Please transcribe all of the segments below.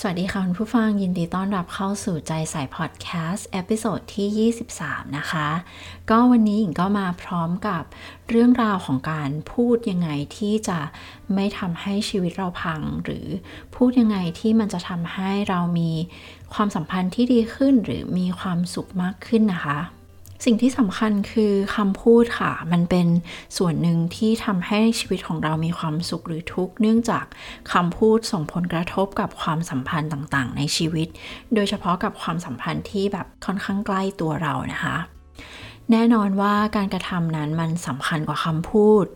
สวัสดีค่ะคุณผู้ฟังยินดีต้อนรับเข้าสู่ใจสายพอดแคสต์เอพิโซดที่23นะคะก็วันนี้หญิงก็มาพร้อมกับเรื่องราวของการพูดยังไงที่จะไม่ทำให้ชีวิตเราพังหรือพูดยังไงที่มันจะทำให้เรามีความสัมพันธ์ที่ดีขึ้นหรือมีความสุขมากขึ้นนะคะสิ่งที่สำคัญคือคำพูดค่ะมันเป็นส่วนหนึ่งที่ทำให้ชีวิตของเรามีความสุขหรือทุกข์เนื่องจากคำพูดส่งผลกระทบกับความสัมพันธ์ต่างๆในชีวิตโดยเฉพาะกับความสัมพันธ์ที่แบบค่อนข้างใกล้ตัวเรานะคะแน่นอนว่าการกระทำนั้นมันสำคัญกว่าคำพูด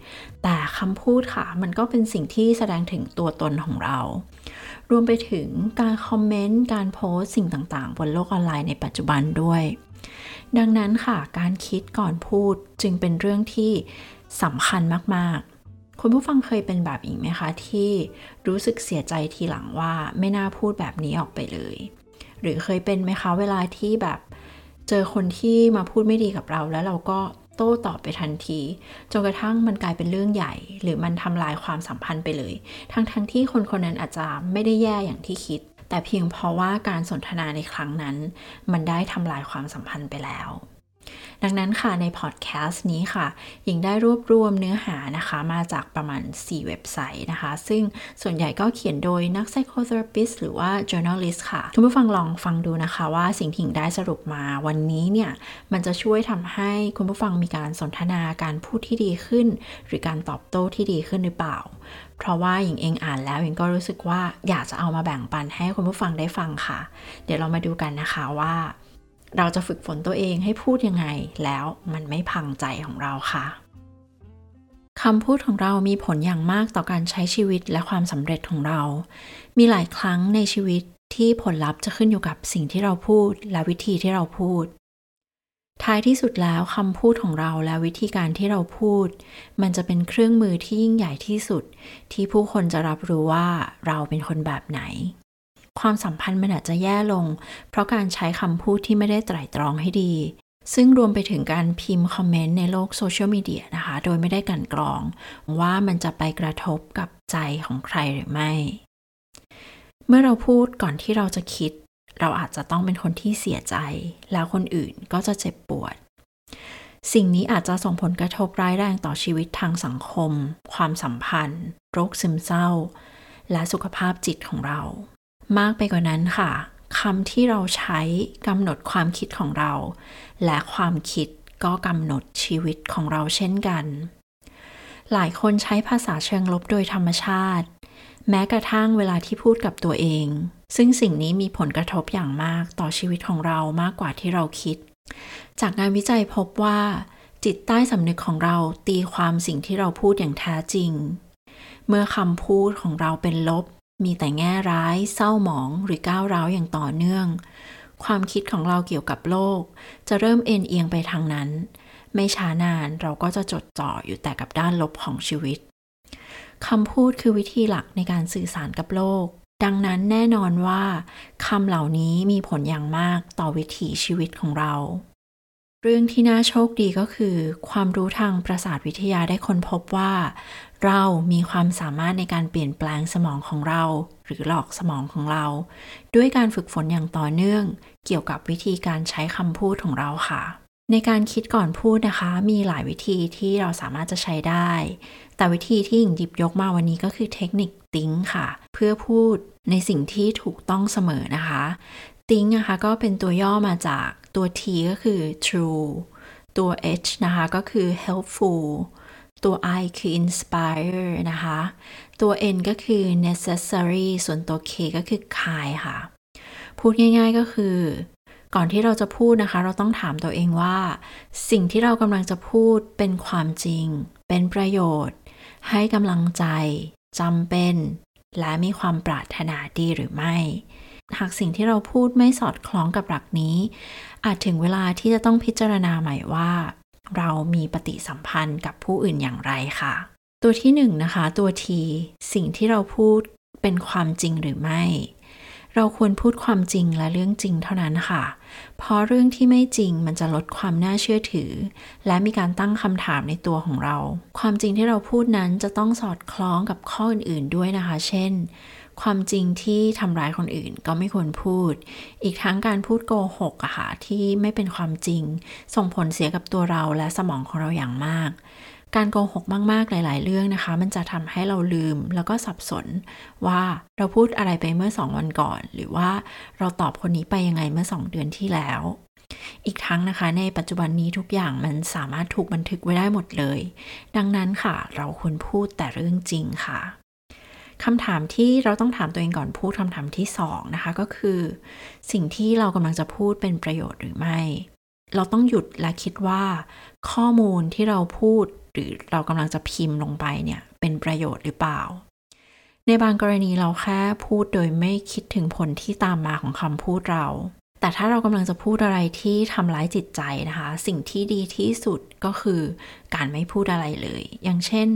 แต่คำพูดค่ะมันก็เป็นสิ่งที่แสดงถึงตัวตนของเรารวมไปถึงการคอมเมนต์การโพสต์สิ่งต่างๆบนโลกออนไลน์ในปัจจุบันด้วยดังนั้นค่ะการคิดก่อนพูดจึงเป็นเรื่องที่สำคัญมากๆคุณผู้ฟังเคยเป็นแบบอีกไหมคะที่รู้สึกเสียใจทีหลังว่าไม่น่าพูดแบบนี้ออกไปเลยหรือเคยเป็นไหมคะเวลาที่แบบเจอคนที่มาพูดไม่ดีกับเราแล้วเราก็โต้ตอบไปทันทีจนกระทั่งมันกลายเป็นเรื่องใหญ่หรือมันทำลายความสัมพันธ์ไปเลยทั้งที่คนคนนั้นอาจจะไม่ได้แย่อย่างที่คิดแต่เพียงเพราะว่าการสนทนาในครั้งนั้นมันได้ทำลายความสัมพันธ์ไปแล้วดังนั้นค่ะในพอดแคสต์นี้ค่ะหญิงได้รวบรวมเนื้อหานะคะมาจากประมาณ4เว็บไซต์นะคะซึ่งส่วนใหญ่ก็เขียนโดยนัก psychotherapist หรือว่า journalist ค่ะคุณผู้ฟังลองฟังดูนะคะว่าสิ่งที่หญิงได้สรุปมาวันนี้เนี่ยมันจะช่วยทำให้คุณผู้ฟังมีการสนทนาการพูดที่ดีขึ้นหรือการตอบโต้ที่ดีขึ้นหรือเปล่าเพราะว่าหญิงเองอ่านแล้วหญิงก็รู้สึกว่าอยากจะเอามาแบ่งปันให้คุณผู้ฟังได้ฟังค่ะเดี๋ยวเรามาดูกันนะคะว่าเราจะฝึกฝนตัวเองให้พูดยังไงแล้วมันไม่พังใจของเราค่ะคำพูดของเรามีผลอย่างมากต่อการใช้ชีวิตและความสำเร็จของเรามีหลายครั้งในชีวิตที่ผลลัพธ์จะขึ้นอยู่กับสิ่งที่เราพูดและวิธีที่เราพูดท้ายที่สุดแล้วคำพูดของเราและวิธีการที่เราพูดมันจะเป็นเครื่องมือที่ยิ่งใหญ่ที่สุดที่ผู้คนจะรับรู้ว่าเราเป็นคนแบบไหนความสัมพันธ์มันอาจจะแย่ลงเพราะการใช้คำพูดที่ไม่ได้ไตร่ตรองให้ดีซึ่งรวมไปถึงการพิมพ์คอมเมนต์ในโลกโซเชียลมีเดียนะคะโดยไม่ได้กลั่นกรองว่ามันจะไปกระทบกับใจของใครหรือไม่เมื่อเราพูดก่อนที่เราจะคิดเราอาจจะต้องเป็นคนที่เสียใจแล้วคนอื่นก็จะเจ็บปวดสิ่งนี้อาจจะส่งผลกระทบร้ายแรงต่อชีวิตทางสังคมความสัมพันธ์โรคซึมเศร้าและสุขภาพจิตของเรามากไปกว่านั้นค่ะคำที่เราใช้กำหนดความคิดของเราและความคิดก็กำหนดชีวิตของเราเช่นกันหลายคนใช้ภาษาเชิงลบโดยธรรมชาติแม้กระทั่งเวลาที่พูดกับตัวเองซึ่งสิ่งนี้มีผลกระทบอย่างมากต่อชีวิตของเรามากกว่าที่เราคิดจากงานวิจัยพบว่าจิตใต้สำนึกของเราตีความสิ่งที่เราพูดอย่างแท้จริงเมื่อคำพูดของเราเป็นลบมีแต่แง่ร้ายเศร้าหมองหรือก้าวร้าวอย่างต่อเนื่องความคิดของเราเกี่ยวกับโลกจะเริ่มเอ็นเอียงไปทางนั้นไม่ช้านานเราก็จะจดจ่ออยู่แต่กับด้านลบของชีวิตคำพูดคือวิธีหลักในการสื่อสารกับโลกดังนั้นแน่นอนว่าคำเหล่านี้มีผลอย่างมากต่อวิถีชีวิตของเราเรื่องที่น่าโชคดีก็คือความรู้ทางประสาทวิทยาได้ค้นพบว่าเรามีความสามารถในการเปลี่ยนแปลงสมองของเราหรือหลอกสมองของเราด้วยการฝึกฝนอย่างต่อเนื่องเกี่ยวกับวิธีการใช้คำพูดของเราค่ะในการคิดก่อนพูดนะคะมีหลายวิธีที่เราสามารถจะใช้ได้แต่วิธีที่หญิงหยิบยกมาวันนี้ก็คือเทคนิคติ้งค่ะเพื่อพูดในสิ่งที่ถูกต้องเสมอนะคะติ้งนะคะก็เป็นตัวย่อมาจากตัว T ก็คือ True ตัว H นะคะก็คือ Helpful ตัว I คือ Inspire นะคะตัว N ก็คือ Necessary ส่วนตัว K ก็คือ Kind ค่ะพูดง่ายๆก็คือก่อนที่เราจะพูดนะคะเราต้องถามตัวเองว่าสิ่งที่เรากำลังจะพูดเป็นความจริงเป็นประโยชน์ให้กำลังใจจำเป็นและมีความปรารถนาดีหรือไม่หากสิ่งที่เราพูดไม่สอดคล้องกับหลักนี้อาจถึงเวลาที่จะต้องพิจารณาใหม่ว่าเรามีปฏิสัมพันธ์กับผู้อื่นอย่างไรค่ะตัวที่1นะคะตัว T สิ่งที่เราพูดเป็นความจริงหรือไม่เราควรพูดความจริงและเรื่องจริงเท่านั้นค่ะเพราะเรื่องที่ไม่จริงมันจะลดความน่าเชื่อถือและมีการตั้งคำถามในตัวของเราความจริงที่เราพูดนั้นจะต้องสอดคล้องกับข้ออื่นๆด้วยนะคะเช่น ความจริงที่ทำร้ายคนอื่นก็ไม่ควรพูดอีกทั้งการพูดโกหกอะค่ะที่ไม่เป็นความจริงส่งผลเสียกับตัวเราและสมองของเราอย่างมากการโกหกมากๆหลายๆเรื่องนะคะมันจะทำให้เราลืมแล้วก็สับสนว่าเราพูดอะไรไปเมื่อ2วันก่อนหรือว่าเราตอบคนนี้ไปยังไงเมื่อ2เดือนที่แล้วอีกทั้งนะคะในปัจจุบันนี้ทุกอย่างมันสามารถถูกบันทึกไว้ได้หมดเลยดังนั้นค่ะเราควรพูดแต่เรื่องจริงค่ะคำถามที่เราต้องถามตัวเองก่อนพูดคำถามที่2นะคะก็คือสิ่งที่เรากำลังจะพูดเป็นประโยชน์หรือไม่เราต้องหยุดและคิดว่าข้อมูลที่เราพูดหรือเรากำลังจะพิมพ์ลงไปเนี่ยเป็นประโยชน์หรือเปล่าในบางกรณีเราแค่พูดโดยไม่คิดถึงผลที่ตามมาของคำพูดเราแต่ถ้าเรากำลังจะพูดอะไรที่ทำร้ายจิตใจนะคะสิ่งที่ดีที่สุดก็คือการไม่พูดอะไรเลยอย่างเช่น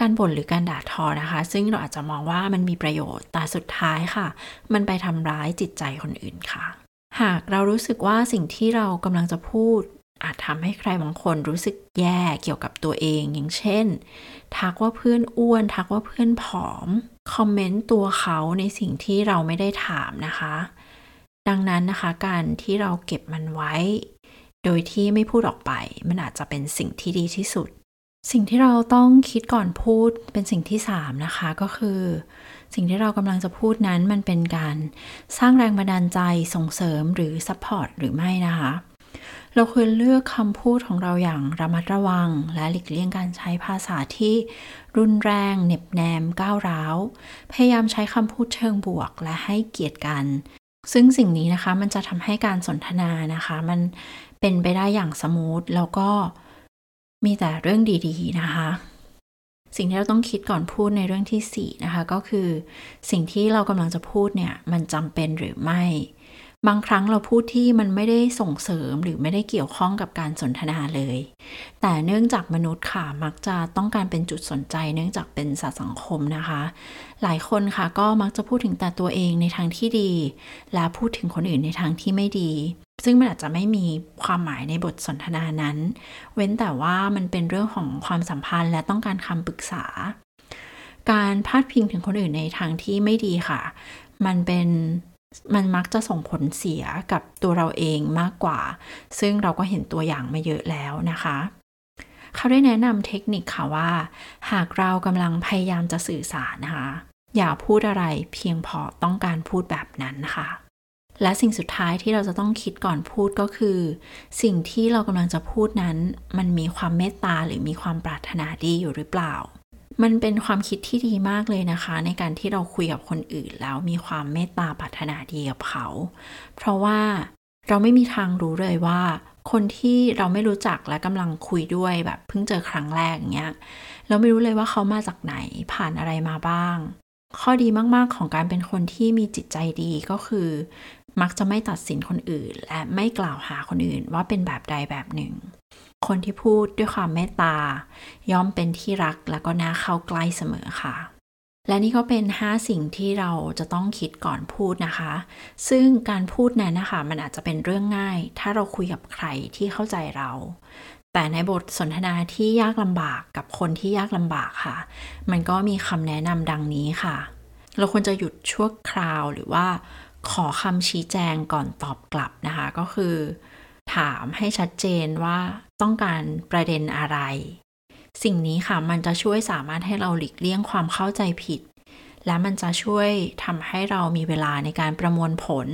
การบ่นหรือการด่าทอนะคะซึ่งเราอาจจะมองว่ามันมีประโยชน์แต่สุดท้ายค่ะมันไปทำร้ายจิตใจคนอื่นค่ะหากเรารู้สึกว่าสิ่งที่เรากำลังจะพูดอาจทำให้ใครบางคนรู้สึกแย่เกี่ยวกับตัวเองอย่างเช่นทักว่าเพื่อนอ้วนทักว่าเพื่อนผอมคอมเมนต์ตัวเขาในสิ่งที่เราไม่ได้ถามนะคะดังนั้นนะคะการที่เราเก็บมันไว้โดยที่ไม่พูดออกไปมันอาจจะเป็นสิ่งที่ดีที่สุดสิ่งที่เราต้องคิดก่อนพูดเป็นสิ่งที่3นะคะก็คือสิ่งที่เรากำลังจะพูดนั้นมันเป็นการสร้างแรงบันดาลใจส่งเสริมหรือซัพพอร์ตหรือไม่นะคะเราควรเลือกคำพูดของเราอย่างระมัดระวังและหลีกเลี่ยงการใช้ภาษาที่รุนแรงเหน็บแนมก้าวร้าวพยายามใช้คำพูดเชิงบวกและให้เกียรติกันซึ่งสิ่งนี้นะคะมันจะทำให้การสนทนานะคะมันเป็นไปได้อย่างสมูทแล้วก็มีแต่เรื่องดีๆนะคะสิ่งที่เราต้องคิดก่อนพูดในเรื่องที่4นะคะก็คือสิ่งที่เรากำลังจะพูดเนี่ยมันจำเป็นหรือไม่บางครั้งเราพูดที่มันไม่ได้ส่งเสริมหรือไม่ได้เกี่ยวข้องกับการสนทนาเลยแต่เนื่องจากมนุษย์ค่ะมักจะต้องการเป็นจุดสนใจเนื่องจากเป็นสัตว์สังคมนะคะหลายคนค่ะก็มักจะพูดถึงแต่ตัวเองในทางที่ดีและพูดถึงคนอื่นในทางที่ไม่ดีซึ่งมันอาจจะไม่มีความหมายในบทสนทนานั้นเว้นแต่ว่ามันเป็นเรื่องของความสัมพันธ์และต้องการคำปรึกษาการพาดพิงถึงคนอื่นในทางที่ไม่ดีค่ะมันมักจะส่งผลเสียกับตัวเราเองมากกว่าซึ่งเราก็เห็นตัวอย่างมาเยอะแล้วนะคะเขาได้แนะนำเทคนิคค่ะว่าหากเรากำลังพยายามจะสื่อสารนะคะอย่าพูดอะไรเพียงพอต้องการพูดแบบนั้นค่ะและสิ่งสุดท้ายที่เราจะต้องคิดก่อนพูดก็คือสิ่งที่เรากำลังจะพูดนั้นมันมีความเมตตาหรือมีความปรารถนาดีอยู่หรือเปล่ามันเป็นความคิดที่ดีมากเลยนะคะในการที่เราคุยกับคนอื่นแล้วมีความเมตตาปรารถนาดีกับเขาเพราะว่าเราไม่มีทางรู้เลยว่าคนที่เราไม่รู้จักและกำลังคุยด้วยแบบเพิ่งเจอครั้งแรกอย่างเงี้ยเราไม่รู้เลยว่าเขามาจากไหนผ่านอะไรมาบ้างข้อดีมากๆของการเป็นคนที่มีจิตใจดีก็คือมักจะไม่ตัดสินคนอื่นและไม่กล่าวหาคนอื่นว่าเป็นแบบใดแบบหนึ่งคนที่พูดด้วยความเมตตาย่อมเป็นที่รักและก็น่าเข้าใกล้เสมอค่ะและนี่ก็เป็น5สิ่งที่เราจะต้องคิดก่อนพูดนะคะซึ่งการพูดนั้นนะคะมันอาจจะเป็นเรื่องง่ายถ้าเราคุยกับใครที่เข้าใจเราแต่ในบทสนทนาที่ยากลำบากกับคนที่ยากลำบากค่ะมันก็มีคำแนะนำดังนี้ค่ะเราควรจะหยุดชั่วคราวหรือว่าขอคำชี้แจงก่อนตอบกลับนะคะก็คือถามให้ชัดเจนว่าต้องการประเด็นอะไรสิ่งนี้ค่ะมันจะช่วยสามารถให้เราหลีกเลี่ยงความเข้าใจผิดและมันจะช่วยทำให้เรามีเวลาในการประมวลผล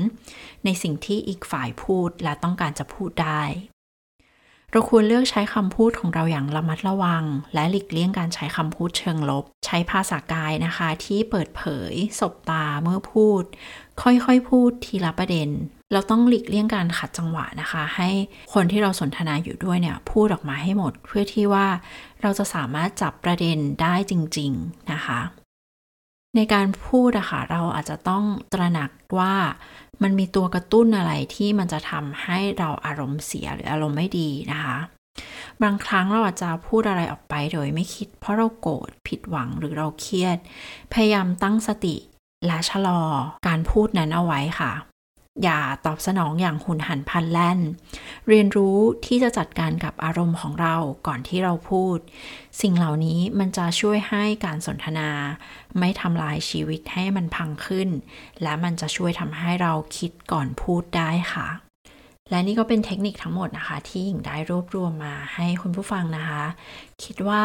ในสิ่งที่อีกฝ่ายพูดและต้องการจะพูดได้เราควรเลือกใช้คำพูดของเราอย่างระมัดระวังและหลีกเลี่ยงการใช้คำพูดเชิงลบใช้ภาษากายนะคะที่เปิดเผยสบตาเมื่อพูดค่อยๆพูดทีละประเด็นเราต้องหลีกเลี่ยงการขัดจังหวะนะคะให้คนที่เราสนทนาอยู่ด้วยเนี่ยพูดออกมาให้หมดเพื่อที่ว่าเราจะสามารถจับประเด็นได้จริงๆนะคะในการพูดอะค่ะเราอาจจะต้องตระหนักว่ามันมีตัวกระตุ้นอะไรที่มันจะทำให้เราอารมณ์เสียหรืออารมณ์ไม่ดีนะคะบางครั้งเราอาจจะพูดอะไรออกไปโดยไม่คิดเพราะเราโกรธผิดหวังหรือเราเครียดพยายามตั้งสติและชะลอการพูดนั้นเอาไว้ค่ะ อย่าตอบสนองอย่างหุนหันพลันแล่นเรียนรู้ที่จะจัดการกับอารมณ์ของเราก่อนที่เราพูดสิ่งเหล่านี้มันจะช่วยให้การสนทนาไม่ทำลายชีวิตให้มันพังขึ้นและมันจะช่วยทำให้เราคิดก่อนพูดได้ค่ะและนี่ก็เป็นเทคนิคทั้งหมดนะคะที่หญิงได้รวบรวมมาให้คุณผู้ฟังนะคะคิดว่า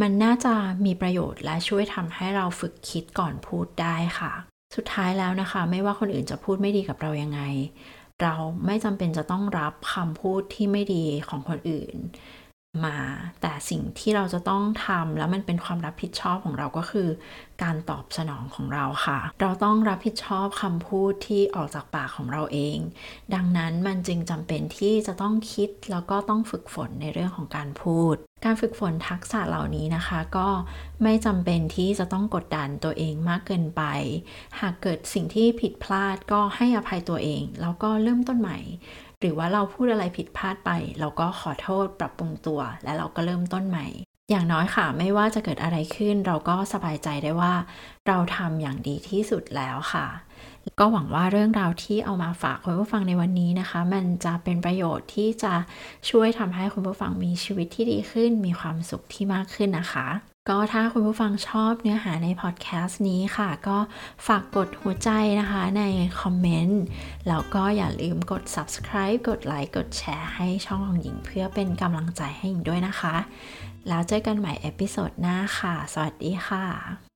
มันน่าจะมีประโยชน์และช่วยทำให้เราฝึกคิดก่อนพูดได้ค่ะสุดท้ายแล้วนะคะไม่ว่าคนอื่นจะพูดไม่ดีกับเรายังไงเราไม่จำเป็นจะต้องรับคำพูดที่ไม่ดีของคนอื่นมาแต่สิ่งที่เราจะต้องทำแล้วมันเป็นความรับผิดชอบของเราก็คือการตอบสนองของเราค่ะเราต้องรับผิดชอบคำพูดที่ออกจากปากของเราเองดังนั้นมันจึงจำเป็นที่จะต้องคิดแล้วก็ต้องฝึกฝนในเรื่องของการพูดการฝึกฝนทักษะเหล่านี้นะคะก็ไม่จำเป็นที่จะต้องกดดันตัวเองมากเกินไปหากเกิดสิ่งที่ผิดพลาดก็ให้อภัยตัวเองแล้วก็เริ่มต้นใหม่หรือว่าเราพูดอะไรผิดพลาดไปเราก็ขอโทษปรับปรุงตัวและเราก็เริ่มต้นใหม่อย่างน้อยค่ะไม่ว่าจะเกิดอะไรขึ้นเราก็สบายใจได้ว่าเราทำอย่างดีที่สุดแล้วค่ะก็หวังว่าเรื่องราวที่เอามาฝากคุณผู้ฟังในวันนี้นะคะมันจะเป็นประโยชน์ที่จะช่วยทำให้คุณผู้ฟังมีชีวิตที่ดีขึ้นมีความสุขที่มากขึ้นนะคะก็ถ้าคุณผู้ฟังชอบเนื้อหาในพอดแคสต์นี้ค่ะก็ฝากกดหัวใจนะคะในคอมเมนต์แล้วก็อย่าลืมกด subscribe กดไลค์กดแชร์ให้ช่องของหญิงเพื่อเป็นกำลังใจให้หญิงด้วยนะคะแล้วเจอกันใหม่เอพิโซดหน้าค่ะสวัสดีค่ะ